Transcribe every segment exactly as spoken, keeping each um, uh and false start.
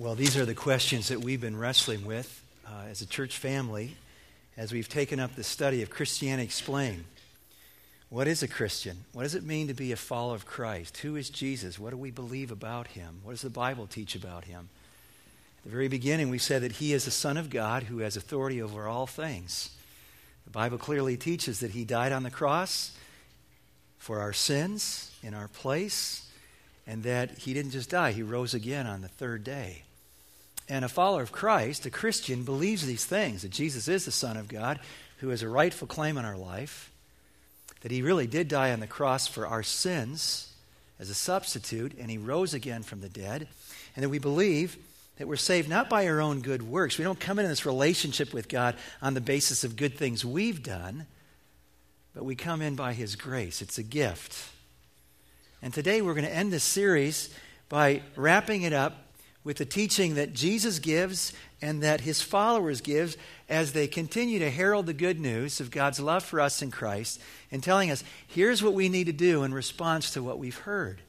Well, these are the questions that we've been wrestling with uh, as a church family as we've taken up the study of Christianity Explained. What is a Christian? What does it mean to be a follower of Christ? Who is Jesus? What do we believe about him? What does the Bible teach about him? At the very beginning, we said that he is the Son of God who has authority over all things. The Bible clearly teaches that he died on the cross for our sins in our place, and that he didn't just die, he rose again on the third day. And a follower of Christ, a Christian, believes these things, that Jesus is the Son of God who has a rightful claim on our life, that he really did die on the cross for our sins as a substitute, and he rose again from the dead, and that we believe that we're saved not by our own good works. We don't come into this relationship with God on the basis of good things we've done, but we come in by his grace. It's a gift. And today we're going to end this series by wrapping it up with the teaching that Jesus gives and that his followers give as they continue to herald the good news of God's love for us in Christ and telling us, here's what we need to do in response to what we've heard.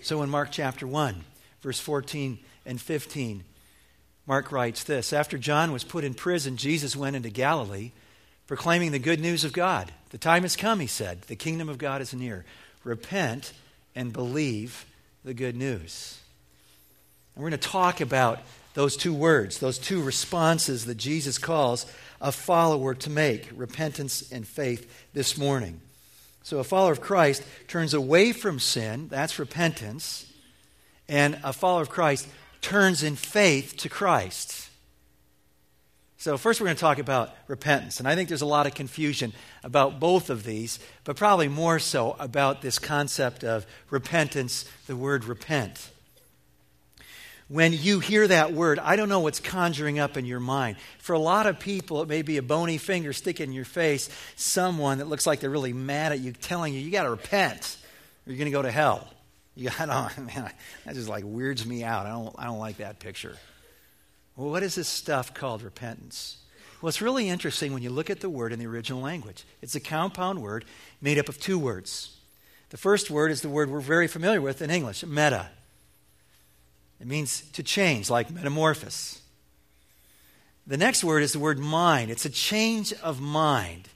So in Mark chapter one, verse fourteen and fifteen, Mark writes this, "After John was put in prison, Jesus went into Galilee, proclaiming the good news of God. The time has come," he said. "The kingdom of God is near. Repent and believe the good news." And we're going to talk about those two words, those two responses that Jesus calls a follower to make, repentance and faith, this morning. So a follower of Christ turns away from sin, that's repentance, and a follower of Christ turns in faith to Christ. So first we're going to talk about repentance, and I think there's a lot of confusion about both of these, but probably more so about this concept of repentance, the word repent. When you hear that word, I don't know what's conjuring up in your mind. For a lot of people, it may be a bony finger sticking in your face, someone that looks like they're really mad at you, telling you, you got to repent or you're going to go to hell. You got, oh, man, that just like weirds me out. I don't, I don't like that picture. Well, what is this stuff called repentance? Well, it's really interesting when you look at the word in the original language. It's a compound word made up of two words. The first word is the word we're very familiar with in English, meta. It means to change, like metamorphosis. The next word is the word mind. It's a change of mind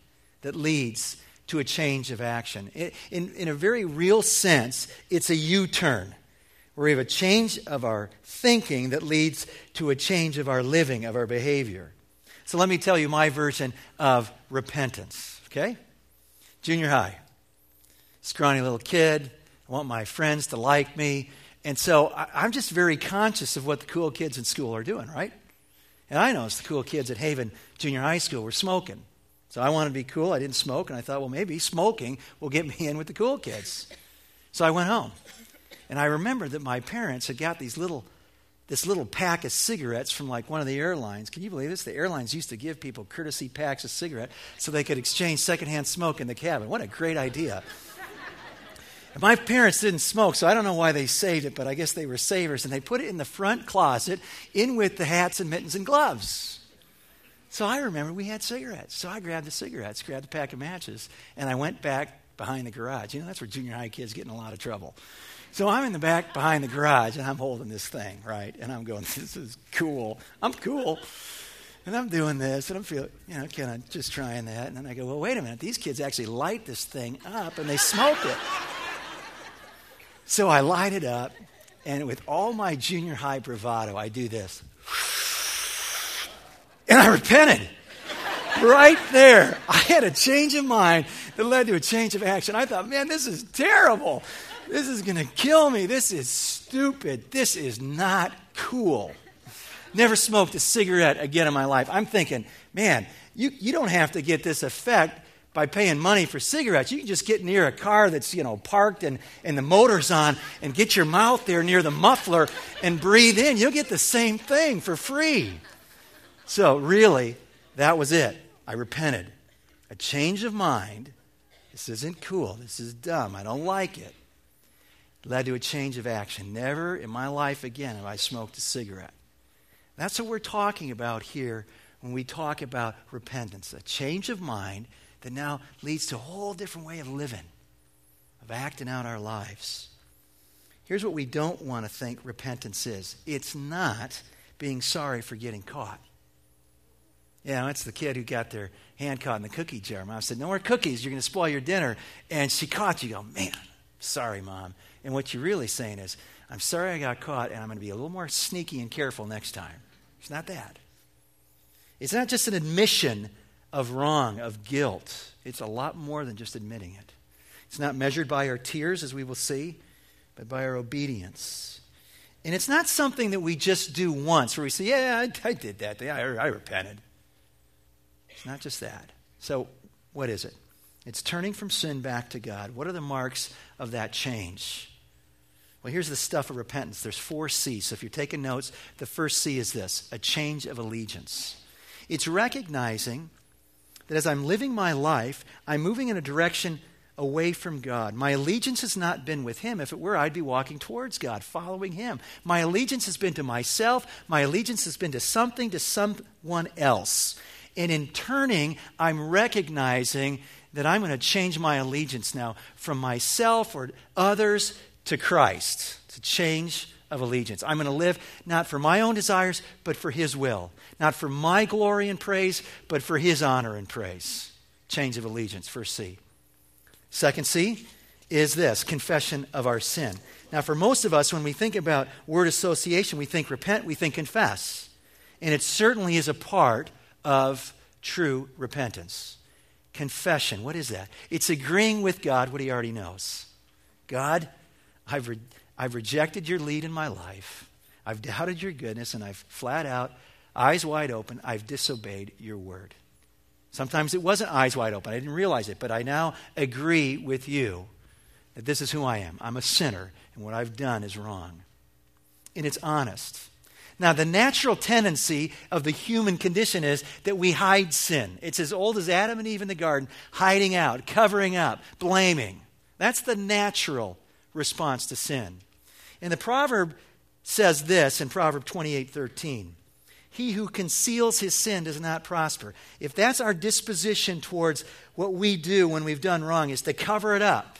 that leads to a change of action. It, in, in a very real sense, it's a U-turn, where we have a change of our thinking that leads to a change of our living, of our behavior. So let me tell you my version of repentance, okay? Junior high, scrawny little kid. I want my friends to like me. And so I'm just very conscious of what the cool kids in school are doing, right? And I noticed the cool kids at Haven Junior High School were smoking. So I wanted to be cool. I didn't smoke. And I thought, well, maybe smoking will get me in with the cool kids. So I went home. And I remembered that my parents had got these little, this little pack of cigarettes from like one of the airlines. Can you believe this? The airlines used to give people courtesy packs of cigarettes so they could exchange secondhand smoke in the cabin. What a great idea. My parents didn't smoke, so I don't know why they saved it, but I guess they were savers. And they put it in the front closet, in with the hats and mittens and gloves. So I remember we had cigarettes. So I grabbed the cigarettes, grabbed the pack of matches, and I went back behind the garage. You know, that's where junior high kids get in a lot of trouble. So I'm in the back behind the garage, and I'm holding this thing, right? And I'm going, this is cool. I'm cool. And I'm doing this, and I'm feeling, you know, kind of just trying that. And then I go, well, wait a minute. These kids actually light this thing up, and they smoke it. So I light it up, and with all my junior high bravado, I do this. And I repented right there. I had a change of mind that led to a change of action. I thought, man, this is terrible. This is going to kill me. This is stupid. This is not cool. Never smoked a cigarette again in my life. I'm thinking, man, you, you don't have to get this effect by paying money for cigarettes. You can just get near a car that's, you know, parked and, and the motor's on and get your mouth there near the muffler and breathe in. You'll get the same thing for free. So really, that was it. I repented. A change of mind. This isn't cool. This is dumb. I don't like it. Led to a change of action. Never in my life again have I smoked a cigarette. That's what we're talking about here when we talk about repentance. A change of mind that now leads to a whole different way of living, of acting out our lives. Here's what we don't want to think repentance is. It's not being sorry for getting caught. You know, it's the kid who got their hand caught in the cookie jar. Mom said, no more cookies, you're going to spoil your dinner. And she caught you. You go, man, sorry, Mom. And what you're really saying is, I'm sorry I got caught, and I'm going to be a little more sneaky and careful next time. It's not that. It's not just an admission of wrong, of guilt. It's a lot more than just admitting it. It's not measured by our tears, as we will see, but by our obedience. And it's not something that we just do once where we say, yeah, I, I did that. I, I repented. It's not just that. So what is it? It's turning from sin back to God. What are the marks of that change? Well, here's the stuff of repentance. There's four C's. So if you're taking notes, the first C is this, a change of allegiance. It's recognizing that as I'm living my life, I'm moving in a direction away from God. My allegiance has not been with Him. If it were, I'd be walking towards God, following Him. My allegiance has been to myself. My allegiance has been to something, to someone else. And in turning, I'm recognizing that I'm going to change my allegiance now from myself or others to Christ. It's a change of allegiance. I'm going to live not for my own desires, but for His will. Not for my glory and praise, but for His honor and praise. Change of allegiance, first C. Second C is this, confession of our sin. Now, for most of us, when we think about word association, we think repent, we think confess. And it certainly is a part of true repentance. Confession, what is that? It's agreeing with God what He already knows. God, I've re- I've rejected your lead in my life. I've doubted your goodness, and I've flat out, eyes wide open, I've disobeyed your word. Sometimes it wasn't eyes wide open. I didn't realize it, but I now agree with you that this is who I am. I'm a sinner, and what I've done is wrong. And it's honest. Now, the natural tendency of the human condition is that we hide sin. It's as old as Adam and Eve in the garden, hiding out, covering up, blaming. That's the natural response to sin. And the proverb says this in Proverbs twenty-eight thirteen. He who conceals his sin does not prosper. If that's our disposition towards what we do when we've done wrong, is to cover it up,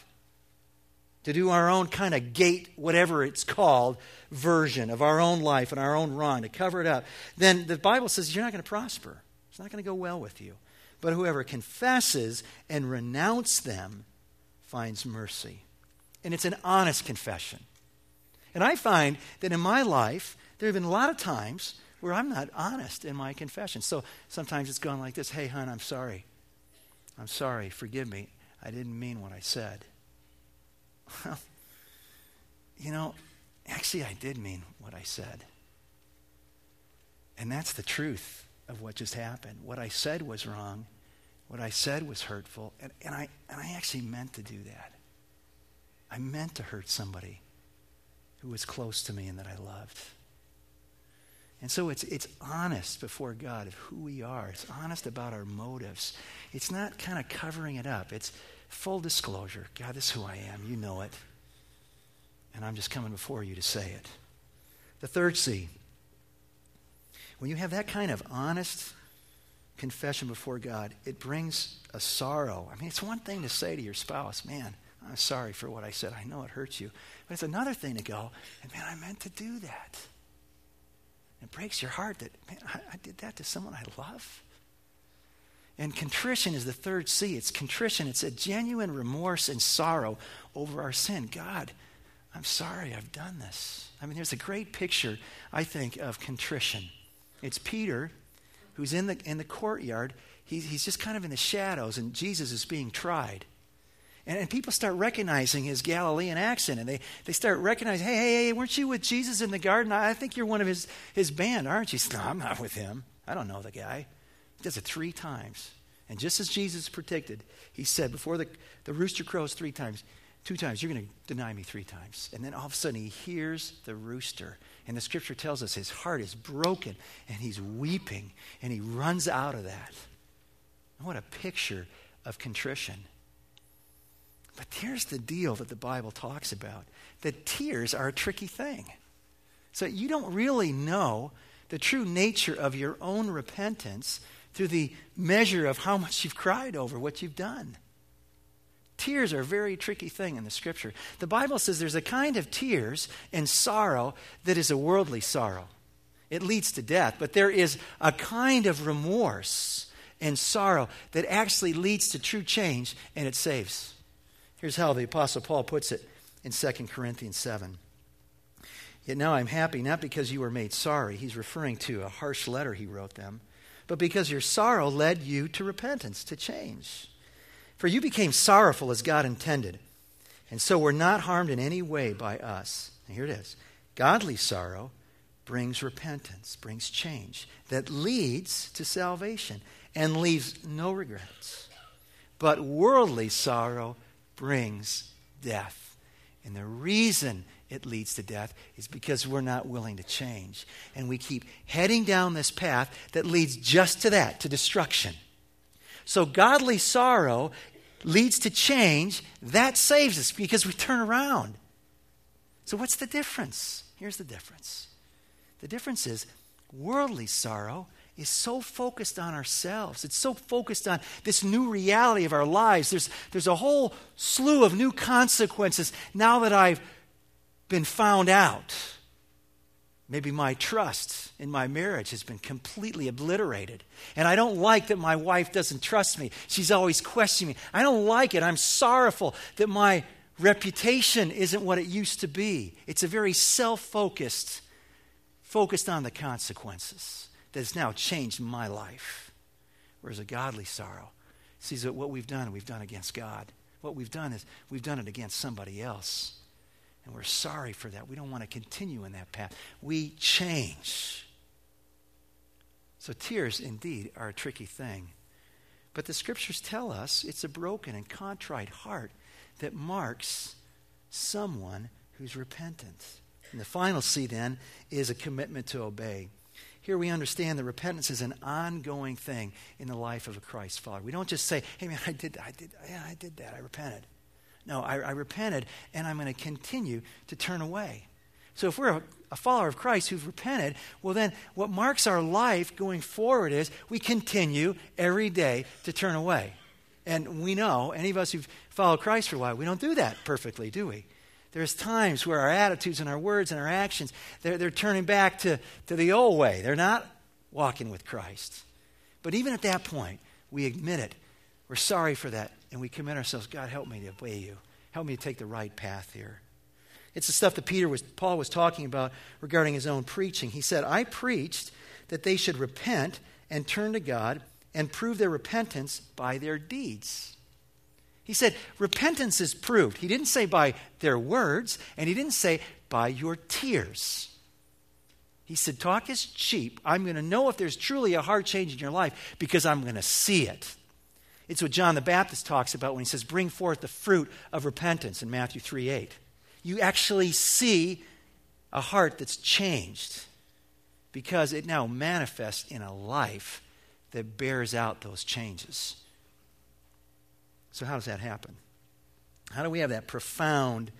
to do our own kind of gate, whatever it's called, version of our own life and our own wrong, to cover it up, then the Bible says you're not going to prosper. It's not going to go well with you. But whoever confesses and renounces them finds mercy. And it's an honest confession. And I find that in my life, there have been a lot of times where I'm not honest in my confession. So sometimes it's gone like this, hey, hon, I'm sorry. I'm sorry, forgive me. I didn't mean what I said. Well, you know, actually I did mean what I said. And that's the truth of what just happened. What I said was wrong. What I said was hurtful. And, and, I, and I actually meant to do that. I meant to hurt somebody who was close to me and that I loved. And so it's it's honest before God of who we are. It's honest about our motives. It's not kind of covering it up. It's full disclosure. God, this is who I am. You know it. And I'm just coming before you to say it. The third C. When you have that kind of honest confession before God, it brings a sorrow. I mean, it's one thing to say to your spouse, man, I'm sorry for what I said. I know it hurts you. But it's another thing to go, and man, I meant to do that. It breaks your heart that, man, I, I did that to someone I love. And contrition is the third C. It's contrition. It's a genuine remorse and sorrow over our sin. God, I'm sorry I've done this. I mean, there's a great picture, I think, of contrition. It's Peter who's in the in the courtyard. He's, he's just kind of in the shadows, and Jesus is being tried. And, and people start recognizing his Galilean accent, and they, they start recognizing, hey, hey, hey, weren't you with Jesus in the garden? I, I think you're one of his, his band, aren't you? No, I'm not with him. I don't know the guy. He does it three times. And just as Jesus predicted, he said, before the, the rooster crows three times, two times, you're going to deny me three times. And then all of a sudden he hears the rooster. And the scripture tells us his heart is broken, and he's weeping, and he runs out of that. What a picture of contrition. But here's the deal that the Bible talks about. The tears are a tricky thing. So you don't really know the true nature of your own repentance through the measure of how much you've cried over what you've done. Tears are a very tricky thing in the scripture. The Bible says there's a kind of tears and sorrow that is a worldly sorrow. It leads to death, but there is a kind of remorse and sorrow that actually leads to true change, and it saves. Here's how the Apostle Paul puts it in Second Corinthians seven. Yet now I'm happy, not because you were made sorry. He's referring to a harsh letter he wrote them, but because your sorrow led you to repentance, to change. For you became sorrowful as God intended, and so were not harmed in any way by us. And here it is. Godly sorrow brings repentance, brings change that leads to salvation and leaves no regrets. But worldly sorrow brings death. And the reason it leads to death is because we're not willing to change. And we keep heading down this path that leads just to that, to destruction. So godly sorrow leads to change. That saves us because we turn around. So what's the difference? Here's the difference. The difference is worldly sorrow is so focused on ourselves. It's so focused on this new reality of our lives. There's, there's a whole slew of new consequences now that I've been found out. Maybe my trust in my marriage has been completely obliterated. And I don't like that my wife doesn't trust me. She's always questioning me. I don't like it. I'm sorrowful that my reputation isn't what it used to be. It's a very self-focused focused on the consequences that has now changed my life. Whereas a godly sorrow sees that what we've done, we've done against God. What we've done is we've done it against somebody else. And we're sorry for that. We don't want to continue in that path. We change. So tears indeed are a tricky thing. But the scriptures tell us it's a broken and contrite heart that marks someone who's repentant. And the final C then is a commitment to obey. Here we understand that repentance is an ongoing thing in the life of a Christ follower. We don't just say, hey man, I did that, I did, yeah, I did that, I repented. No, I, I repented and I'm going to continue to turn away. So if we're a, a follower of Christ who's repented, well then what marks our life going forward is we continue every day to turn away. And we know, any of us who've followed Christ for a while, we don't do that perfectly, do we? There's times where our attitudes and our words and our actions, they're, they're turning back to, to the old way. They're not walking with Christ. But even at that point, we admit it. We're sorry for that, and we commit ourselves, God, help me to obey you. Help me to take the right path here. It's the stuff that Peter was, Paul was talking about regarding his own preaching. He said, I preached that they should repent and turn to God and prove their repentance by their deeds. He said, repentance is proved. He didn't say by their words, and he didn't say by your tears. He said, talk is cheap. I'm going to know if there's truly a heart change in your life because I'm going to see it. It's what John the Baptist talks about when he says, bring forth the fruit of repentance in Matthew three eight. You actually see a heart that's changed because it now manifests in a life that bears out those changes. So how does that happen? How do we have that profound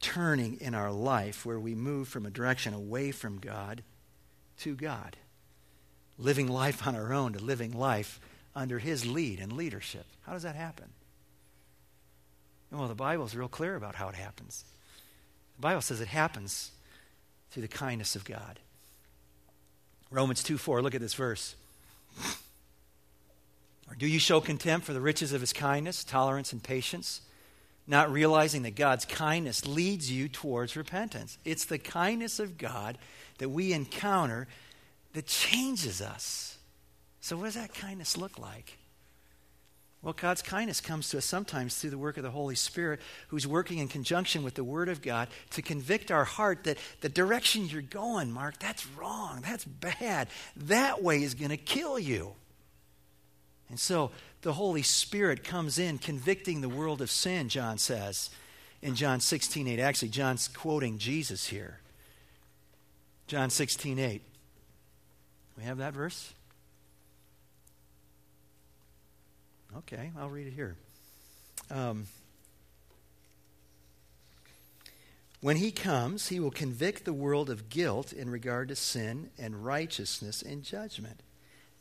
turning in our life where we move from a direction away from God to God? Living life on our own to living life under his lead and leadership. How does that happen? Well, the Bible is real clear about how it happens. The Bible says it happens through the kindness of God. Romans two four, look at this verse. Or do you show contempt for the riches of his kindness, tolerance, and patience, not realizing that God's kindness leads you towards repentance? It's the kindness of God that we encounter that changes us. So what does that kindness look like? Well, God's kindness comes to us sometimes through the work of the Holy Spirit, who's working in conjunction with the Word of God to convict our heart that the direction you're going, Mark, that's wrong, that's bad. That way is going to kill you. And so the Holy Spirit comes in convicting the world of sin, John says in John sixteen eight. Actually, John's quoting Jesus here. John sixteen eight. We have that verse? Okay, I'll read it here. Um, when he comes, he will convict the world of guilt in regard to sin and righteousness and judgment.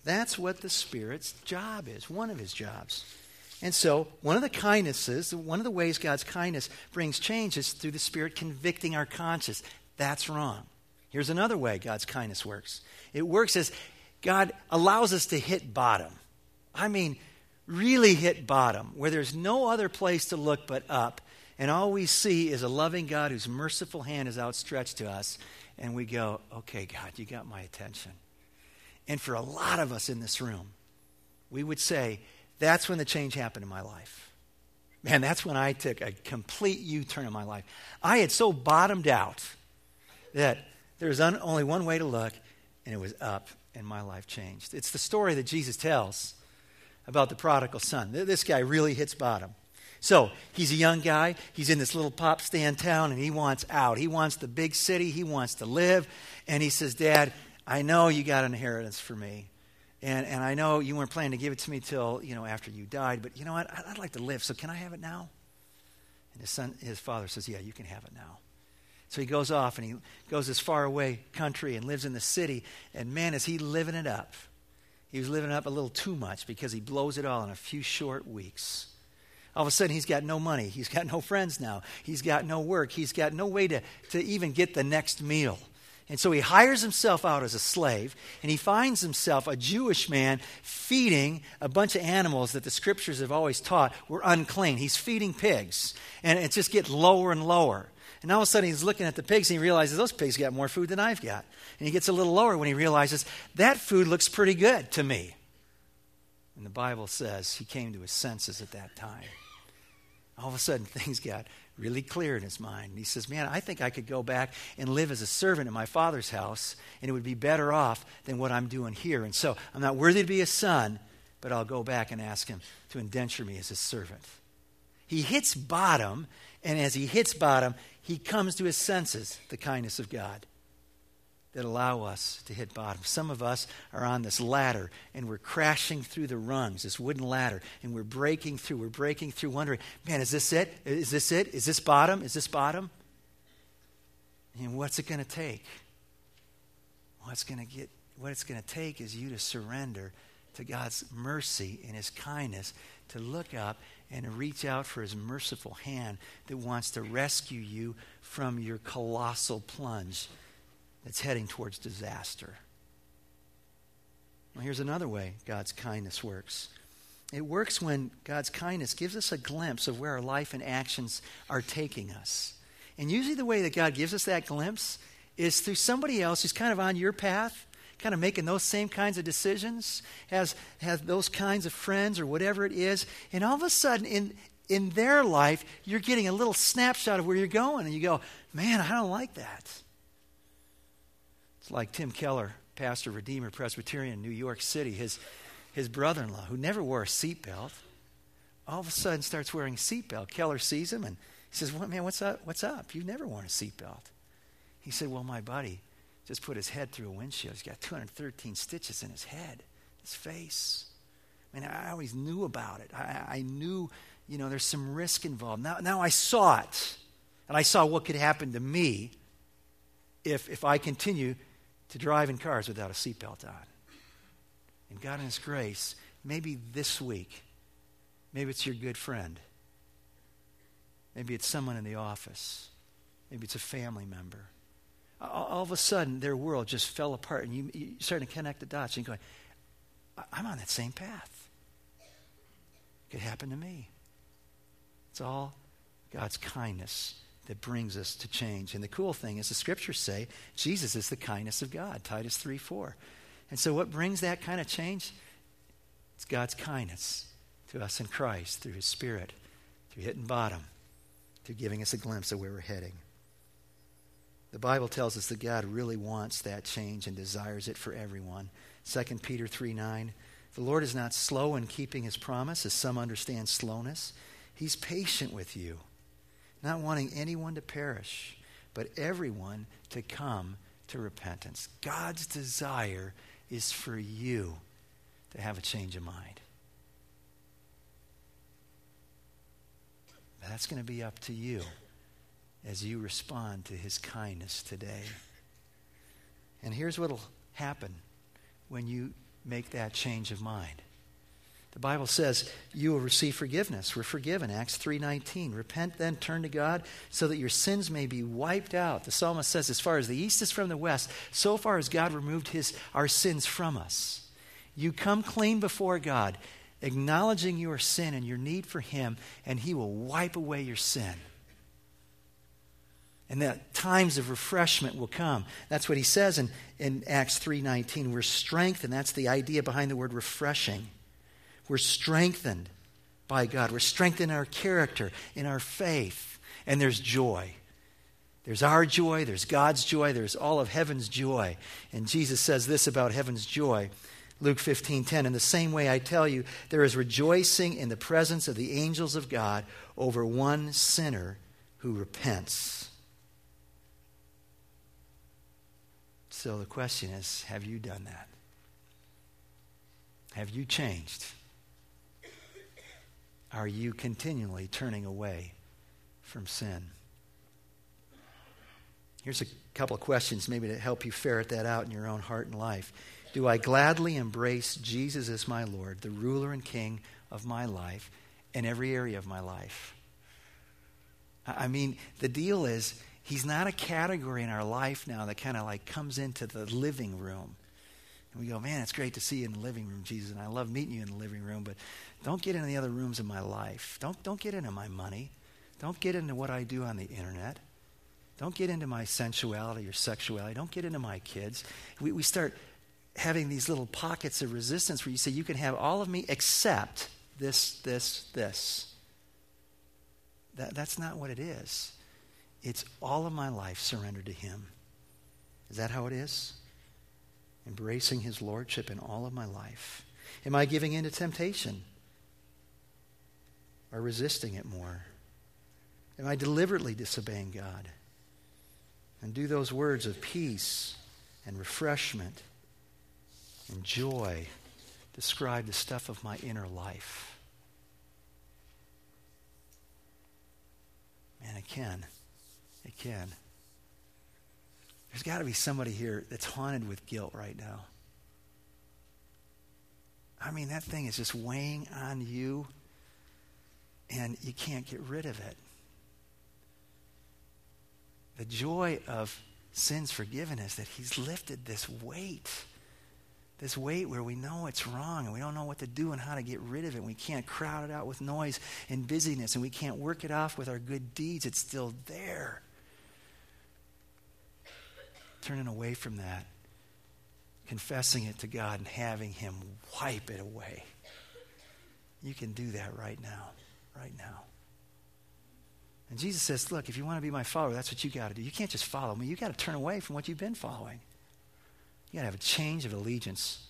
That's what the Spirit's job is, one of his jobs. And so one of the kindnesses, one of the ways God's kindness brings change is through the Spirit convicting our conscience. That's wrong. Here's another way God's kindness works. It works as God allows us to hit bottom. I mean, really hit bottom, where there's no other place to look but up. And all we see is a loving God whose merciful hand is outstretched to us. And we go, okay, God, you got my attention. And for a lot of us in this room, we would say, that's when the change happened in my life. Man, that's when I took a complete U-turn in my life. I had so bottomed out that there was un- only one way to look, and it was up, and my life changed. It's the story that Jesus tells about the prodigal son. This guy really hits bottom. So he's a young guy. He's in this little pop stand town, and he wants out. He wants the big city. He wants to live. And he says, Dad, I know you got an inheritance for me. And and I know you weren't planning to give it to me till, you know, after you died. But you know what? I'd, I'd like to live. So can I have it now? And his son, his father says, yeah, you can have it now. So he goes off and he goes this faraway country and lives in the city. And man, is he living it up. He was living it up a little too much because he blows it all in a few short weeks. All of a sudden, he's got no money. He's got no friends now. He's got no work. He's got no way to, to even get the next meal. And so he hires himself out as a slave, and he finds himself a Jewish man feeding a bunch of animals that the scriptures have always taught were unclean. He's feeding pigs, and it just gets lower and lower. And all of a sudden, he's looking at the pigs, and he realizes those pigs got more food than I've got. And he gets a little lower when he realizes, that food looks pretty good to me. And the Bible says he came to his senses at that time. All of a sudden, things got really clear in his mind. And he says, man, I think I could go back and live as a servant in my father's house, and it would be better off than what I'm doing here. And so I'm not worthy to be a son, but I'll go back and ask him to indenture me as his servant. He hits bottom, and as he hits bottom, he comes to his senses, the kindness of God that allow us to hit bottom. Some of us are on this ladder, and we're crashing through the rungs, this wooden ladder, and we're breaking through, we're breaking through, wondering, man, is this it? Is this it? Is this bottom? Is this bottom? And what's it going to take? What's going to get? What it's going to take is you to surrender to God's mercy and his kindness, to look up and to reach out for his merciful hand that wants to rescue you from your colossal plunge that's heading towards disaster. Well, here's another way God's kindness works. It works when God's kindness gives us a glimpse of where our life and actions are taking us. And usually the way that God gives us that glimpse is through somebody else who's kind of on your path, kind of making those same kinds of decisions, has, has those kinds of friends or whatever it is. And all of a sudden in, in their life, you're getting a little snapshot of where you're going. And you go, man, I don't like that. It's like Tim Keller, pastor of Redeemer Presbyterian in New York City, his, his brother-in-law, who never wore a seatbelt, all of a sudden starts wearing a seatbelt. Keller sees him and he says, well, man, what's up? What's up? You've never worn a seatbelt. He said, well, my buddy just put his head through a windshield. He's got two hundred thirteen stitches in his head, his face. I mean, I always knew about it. I, I knew, you know, there's some risk involved. Now, now I saw it, and I saw what could happen to me if if I continue to drive in cars without a seatbelt on. And God in his grace, maybe this week, maybe it's your good friend. Maybe it's someone in the office. Maybe it's a family member. All, all of a sudden, their world just fell apart, and you, you started to connect the dots, and you're going, I'm on that same path. It could happen to me. It's all God's kindness that brings us to change. And the cool thing is the scriptures say Jesus is the kindness of God, Titus three four. And so what brings that kind of change? It's God's kindness to us in Christ through his Spirit, through hitting bottom, through giving us a glimpse of where we're heading. The Bible tells us that God really wants that change and desires it for everyone. Second Peter three nine, the Lord is not slow in keeping his promise, as some understand slowness. He's patient with you, not wanting anyone to perish, but everyone to come to repentance. God's desire is for you to have a change of mind. That's going to be up to you as you respond to his kindness today. And here's what will happen when you make that change of mind. The Bible says you will receive forgiveness. We're forgiven. Acts three nineteen. Repent then, turn to God, so that your sins may be wiped out. The psalmist says, as far as the east is from the west, so far as God removed his our sins from us. You come clean before God, acknowledging your sin and your need for him, and he will wipe away your sin. And that times of refreshment will come. That's what he says in, in Acts three nineteen. We're strengthened. That's the idea behind the word refreshing. We're strengthened by God. We're strengthened in our character, in our faith. And there's joy. There's our joy. There's God's joy. There's all of heaven's joy. And Jesus says this about heaven's joy. Luke fifteen ten, in the same way I tell you, there is rejoicing in the presence of the angels of God over one sinner who repents. So the question is, have you done that? Have you changed? Are you continually turning away from sin? Here's a couple of questions maybe to help you ferret that out in your own heart and life. Do I gladly embrace Jesus as my Lord, the ruler and king of my life, in every area of my life? I mean, the deal is, he's not a category in our life now that kind of like comes into the living room. And we go, man, it's great to see you in the living room, Jesus, and I love meeting you in the living room, but don't get into the other rooms of my life. Don't, don't get into my money. Don't get into what I do on the internet. Don't get into my sensuality or sexuality. Don't get into my kids. We, we start having these little pockets of resistance where you say, you can have all of me except this, this, this. That, that's not what it is. It's all of my life surrendered to him. Is that how it is? Embracing his lordship in all of my life. Am I giving in to temptation? Or resisting it more? Am I deliberately disobeying God? And do those words of peace and refreshment and joy describe the stuff of my inner life? Man, it can. It can. There's got to be somebody here that's haunted with guilt right now. I mean, that thing is just weighing on you, and you can't get rid of it. The joy of sin's forgiven is that he's lifted this weight, this weight where we know it's wrong, and we don't know what to do and how to get rid of it. We can't crowd it out with noise and busyness, and we can't work it off with our good deeds. It's still there. Turning away from that, confessing it to God, and having him wipe it away. You can do that right now, right now. And Jesus says, look, if you want to be my follower, that's what you got to do. You can't just follow me. You got to turn away from what you've been following. You got to have a change of allegiance.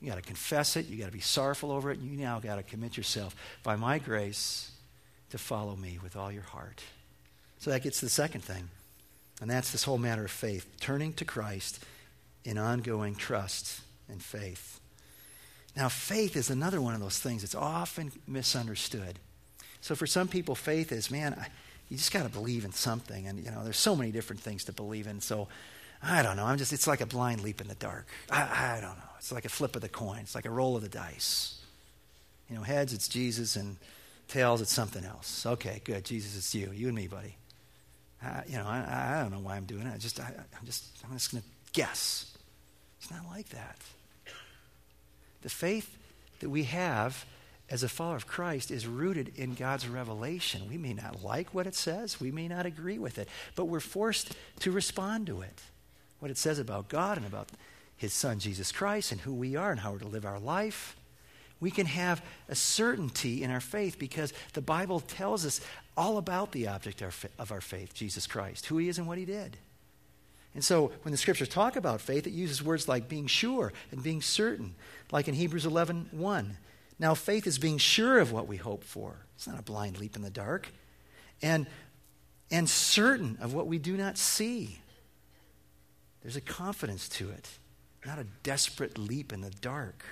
You got to confess it. You got to be sorrowful over it. You now got to commit yourself by my grace to follow me with all your heart. So that gets to the second thing. And that's this whole matter of faith, turning to Christ in ongoing trust and faith. Now, faith is another one of those things that's often misunderstood. So for some people, faith is, man, I, you just got to believe in something. And, you know, there's so many different things to believe in. So I don't know. I'm just, it's like a blind leap in the dark. I, I don't know. It's like a flip of the coin. It's like a roll of the dice. You know, heads, it's Jesus, and tails, it's something else. Okay, good. Jesus, it's you. You and me, buddy. I, you know, I, I don't know why I'm doing it. I just, I, I'm just, I'm just going to guess. It's not like that. The faith that we have as a follower of Christ is rooted in God's revelation. We may not like what it says. We may not agree with it. But we're forced to respond to it. What it says about God and about his son, Jesus Christ, and who we are and how we're to live our life. We can have a certainty in our faith because the Bible tells us all about the object of our faith, Jesus Christ, who he is and what he did. And so when the scriptures talk about faith, it uses words like being sure and being certain, like in Hebrews eleven one. Now faith is being sure of what we hope for. It's not a blind leap in the dark. And, and certain of what we do not see. There's a confidence to it, not a desperate leap in the dark.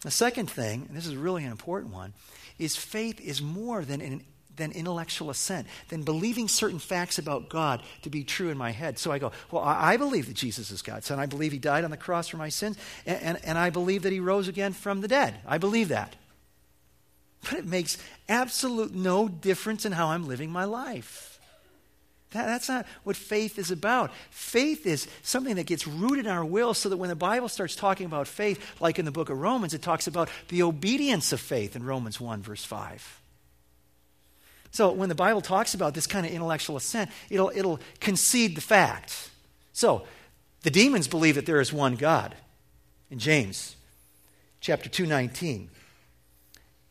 The second thing, and this is really an important one, is faith is more than an than intellectual assent, than believing certain facts about God to be true in my head. So I go, well, I believe that Jesus is God's Son. I believe he died on the cross for my sins, and, and, and I believe that he rose again from the dead. I believe that. But it makes absolute no difference in how I'm living my life. That, that's not what faith is about. Faith is something that gets rooted in our will, so that when the Bible starts talking about faith, like in the book of Romans, it talks about the obedience of faith in Romans one, verse five. So when the Bible talks about this kind of intellectual assent, it'll, it'll concede the fact. So the demons believe that there is one God. In James chapter two nineteen.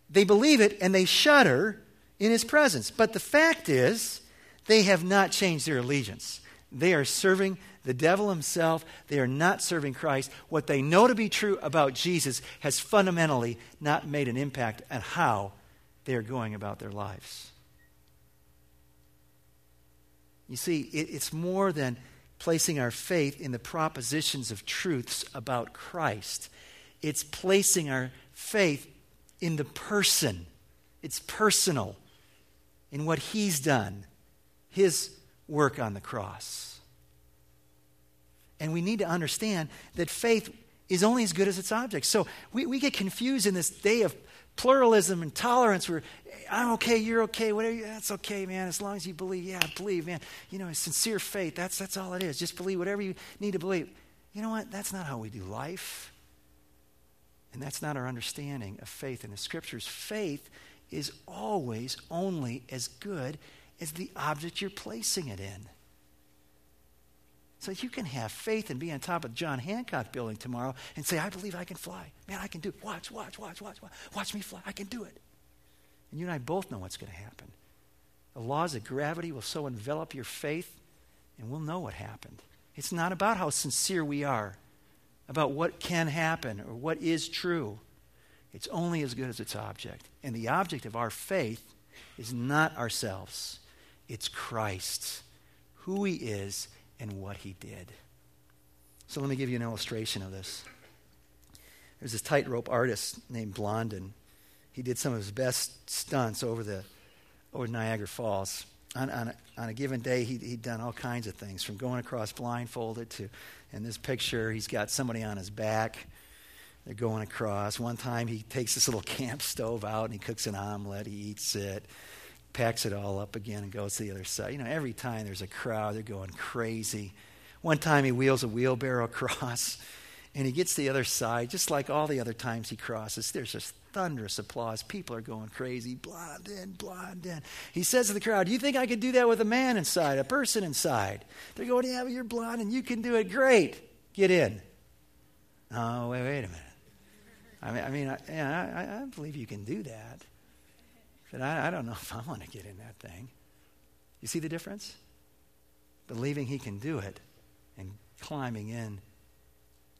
They believe it and they shudder in his presence. But the fact is, they have not changed their allegiance. They are serving the devil himself. They are not serving Christ. What they know to be true about Jesus has fundamentally not made an impact on how they are going about their lives. You see, it, it's more than placing our faith in the propositions of truths about Christ. It's placing our faith in the person. It's personal, in what he's done, his work on the cross. And we need to understand that faith is only as good as its object. So we, we get confused in this day of pluralism and tolerance, where I'm okay, you're okay, whatever, you, that's okay, man, as long as you believe. Yeah, believe, man. You know, sincere faith, that's, that's all it is. Just believe whatever you need to believe. You know what? That's not how we do life. And that's not our understanding of faith in the Scriptures. Faith is always only as good as the object you're placing it in. So you can have faith and be on top of John Hancock building tomorrow and say, I believe I can fly. Man, I can do it. Watch, watch, watch, watch, watch. Watch me fly. I can do it. And you and I both know what's going to happen. The laws of gravity will so envelop your faith, and we'll know what happened. It's not about how sincere we are about what can happen or what is true. It's only as good as its object. And the object of our faith is not ourselves. It's Christ, who he is and what he did. So let me give you an illustration of this. There's this tightrope artist named Blondin. He did some of his best stunts over the over Niagara Falls. On, on, a, on a given day, he, he'd done all kinds of things, from going across blindfolded to, in this picture, he's got somebody on his back. They're going across. One time, he takes this little camp stove out, and he cooks an omelet. He eats it, packs it all up again, and goes to the other side. You know, every time there's a crowd, they're going crazy. One time, he wheels a wheelbarrow across, and he gets to the other side, just like all the other times he crosses. There's just thunderous applause. People are going crazy. Blondin, Blondin. He says to the crowd, do you think I could do that with a man inside, a person inside? They're going, yeah, but you're Blondin. You can do it. Great. Get in. Oh, wait, wait a minute. I mean, I, mean, I, yeah, I, I believe you can do that. But I, I don't know if I want to get in that thing. You see the difference? Believing he can do it and climbing in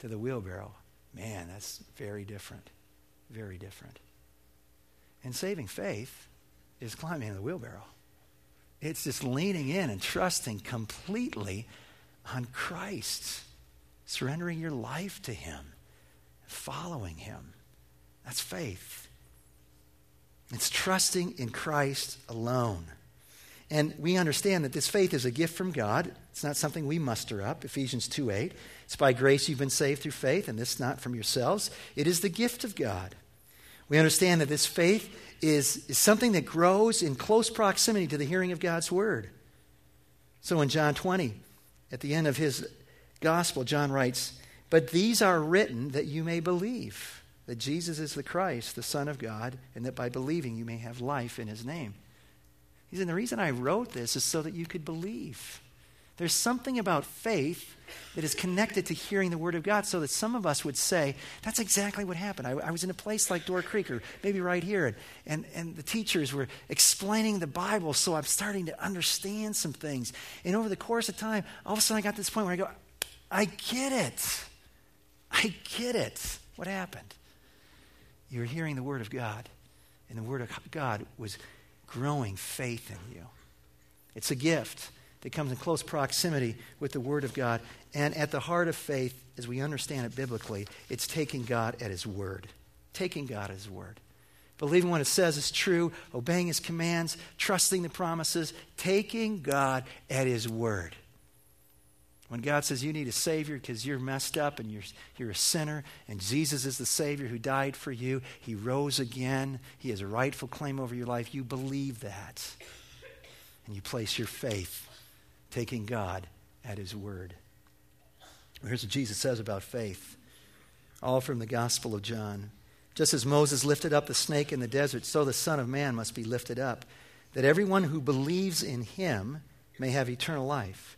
to the wheelbarrow. Man, that's very different. Very different. And saving faith is climbing into the wheelbarrow. It's just leaning in and trusting completely on Christ, surrendering your life to him, following him. That's faith. It's trusting in Christ alone. And we understand that this faith is a gift from God. It's not something we muster up. Ephesians two eight. It's by grace you've been saved through faith, and this not from yourselves. It is the gift of God. We understand that this faith is, is something that grows in close proximity to the hearing of God's word. So in John twenty, at the end of his gospel, John writes, but these are written that you may believe that Jesus is the Christ, the Son of God, and that by believing you may have life in his name. He said, the reason I wrote this is so that you could believe. There's something about faith that is connected to hearing the word of God, so that some of us would say, that's exactly what happened. I, I was in a place like Door Creek, or maybe right here, and, and, and the teachers were explaining the Bible, so I'm starting to understand some things. And over the course of time, all of a sudden I got to this point where I go, I get it. I get it. What happened? You were hearing the word of God, and the word of God was growing faith in you. It's a gift that comes in close proximity with the word of God. And at the heart of faith, as we understand it biblically, it's taking God at his word. Taking God at his word. believing what it says is true, obeying his commands, trusting the promises, taking God at his word. When God says you need a Savior because you're messed up and you're, you're a sinner, and Jesus is the Savior who died for you, he rose again, he has a rightful claim over your life, you believe that. And you place your faith, taking God at his word. Here's what Jesus says about faith, all from the Gospel of John. Just as Moses lifted up the snake in the desert, so the Son of Man must be lifted up, that everyone who believes in him may have eternal life.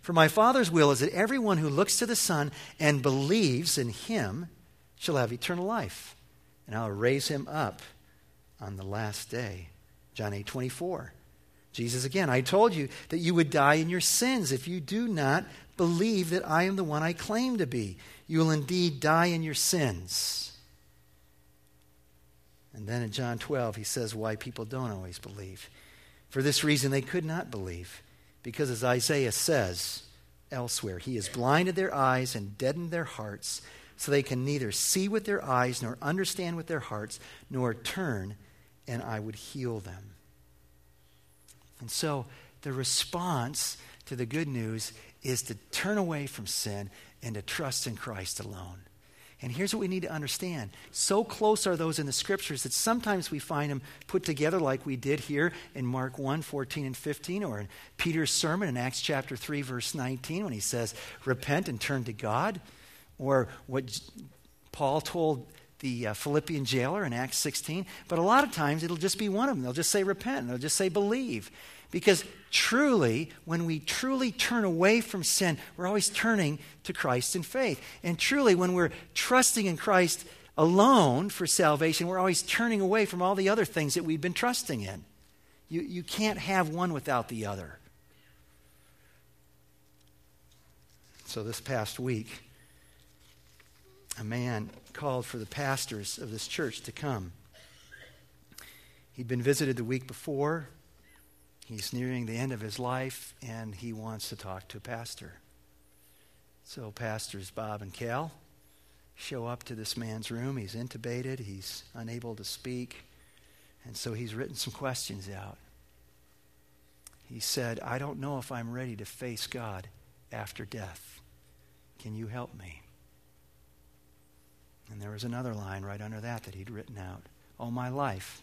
For my Father's will is that everyone who looks to the Son and believes in him shall have eternal life, and I'll raise him up on the last day. John eight, twenty-four. Jesus again, I told you that you would die in your sins if you do not believe that I am the one I claim to be. You will indeed die in your sins. And then in John twelve, he says why people don't always believe. For this reason, they could not believe. Because as Isaiah says elsewhere, he has blinded their eyes and deadened their hearts, so they can neither see with their eyes nor understand with their hearts, nor turn, and I would heal them. And so the response to the good news is to turn away from sin and to trust in Christ alone. And here's what we need to understand. So close are those in the Scriptures that sometimes we find them put together like we did here in Mark one, fourteen and fifteen, or in Peter's sermon in Acts chapter three, verse nineteen, when he says, repent and turn to God. Or what Paul told the uh, Philippian jailer in Acts sixteen. But a lot of times it'll just be one of them. They'll just say repent, and they'll just say believe. Because truly, when we truly turn away from sin, we're always turning to Christ in faith. And truly, when we're trusting in Christ alone for salvation, we're always turning away from all the other things that we've been trusting in. You, you can't have one without the other. So this past week, a man called for the pastors of this church to come. He'd been visited the week before. He's nearing the end of his life, and he wants to talk to a pastor. So pastors Bob and Cal show up to this man's room. He's intubated. He's unable to speak. And so he's written some questions out. He said, I don't know if I'm ready to face God after death. Can you help me? And there was another line right under that that he'd written out. All my life,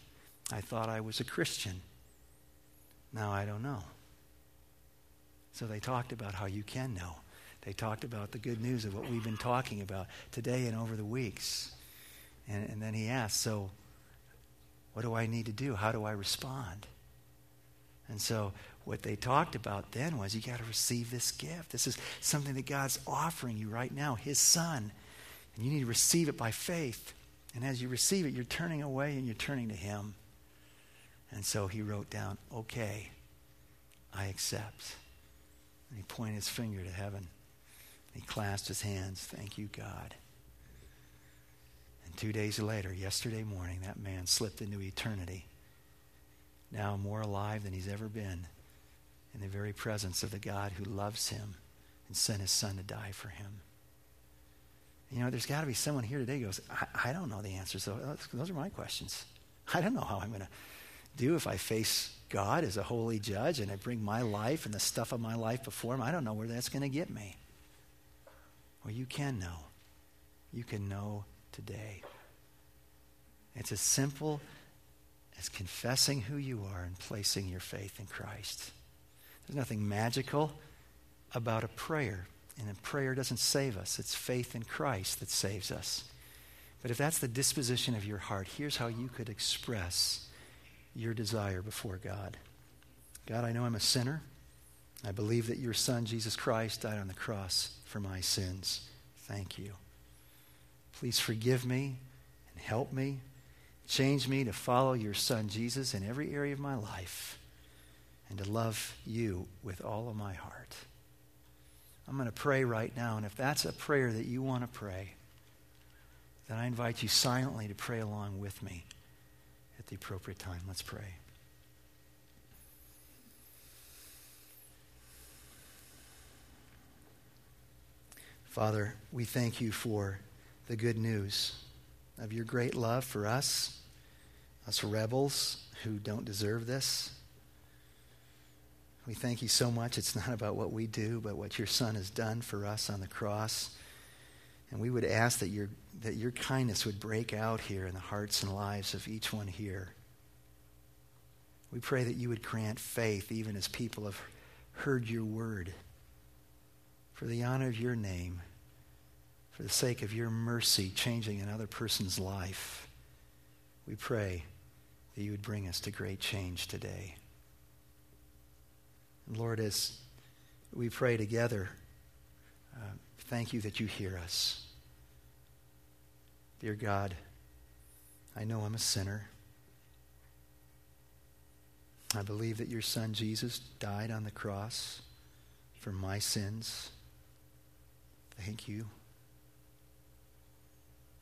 I thought I was a Christian. Now I don't know. So they talked about how you can know. They talked about the good news of what we've been talking about today and over the weeks. And, and then he asked, so what do I need to do? How do I respond? And so what they talked about then was you got to receive this gift. This is something that God's offering you right now, his Son. And you need to receive it by faith. And as you receive it, you're turning away and you're turning to him. And so he wrote down, okay, I accept. And he pointed his finger to heaven. He clasped his hands. Thank you, God. And two days later, yesterday morning, that man slipped into eternity. Now more alive than he's ever been, in the very presence of the God who loves him and sent his Son to die for him. You know, there's got to be someone here today who goes, I, I don't know the answers. Those, those are my questions. I don't know how I'm going to do if I face God as a holy judge and I bring my life and the stuff of my life before him. I don't know where that's going to get me. Well, you can know. You can know today. It's as simple as confessing who you are and placing your faith in Christ. There's nothing magical about a prayer, and a prayer doesn't save us. It's faith in Christ that saves us. But if that's the disposition of your heart, here's how you could express your desire before God. God, I know I'm a sinner. I believe that your Son, Jesus Christ, died on the cross for my sins. Thank you. Please forgive me and help me. Change me to follow your Son, Jesus, in every area of my life and to love you with all of my heart. I'm going to pray right now, and if that's a prayer that you want to pray, then I invite you silently to pray along with me at the appropriate time. Let's pray. Father, we thank you for the good news of your great love for us, us rebels who don't deserve this. We thank you so much. It's not about what we do, but what your Son has done for us on the cross. And we would ask that your that your kindness would break out here in the hearts and lives of each one here. We pray that you would grant faith even as people have heard your word. For the honor of your name, for the sake of your mercy changing another person's life, we pray that you would bring us to great change today. And Lord, as we pray together, uh, thank you that you hear us. Dear God, I know I'm a sinner. I believe that your Son Jesus died on the cross for my sins. Thank you.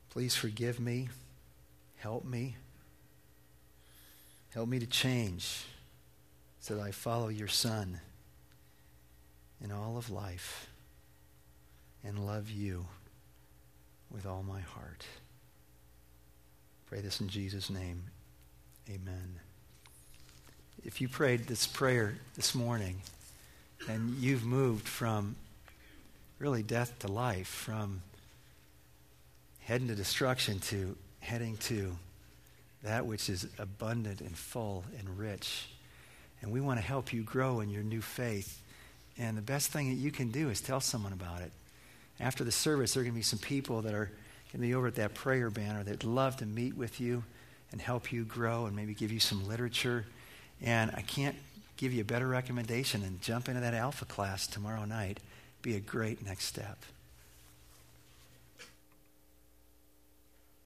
Please forgive me. Help me. Help me to change so that I follow your Son in all of life and love you with all my heart. Pray this in Jesus' name. Amen. If you prayed this prayer this morning and you've moved from really death to life, from heading to destruction to heading to that which is abundant and full and rich. And we want to help you grow in your new faith. And the best thing that you can do is tell someone about it. After the service, there are going to be some people that are going to be over at that prayer banner that love to meet with you and help you grow and maybe give you some literature. And I can't give you a better recommendation than jump into that Alpha class tomorrow night. Be a great next step.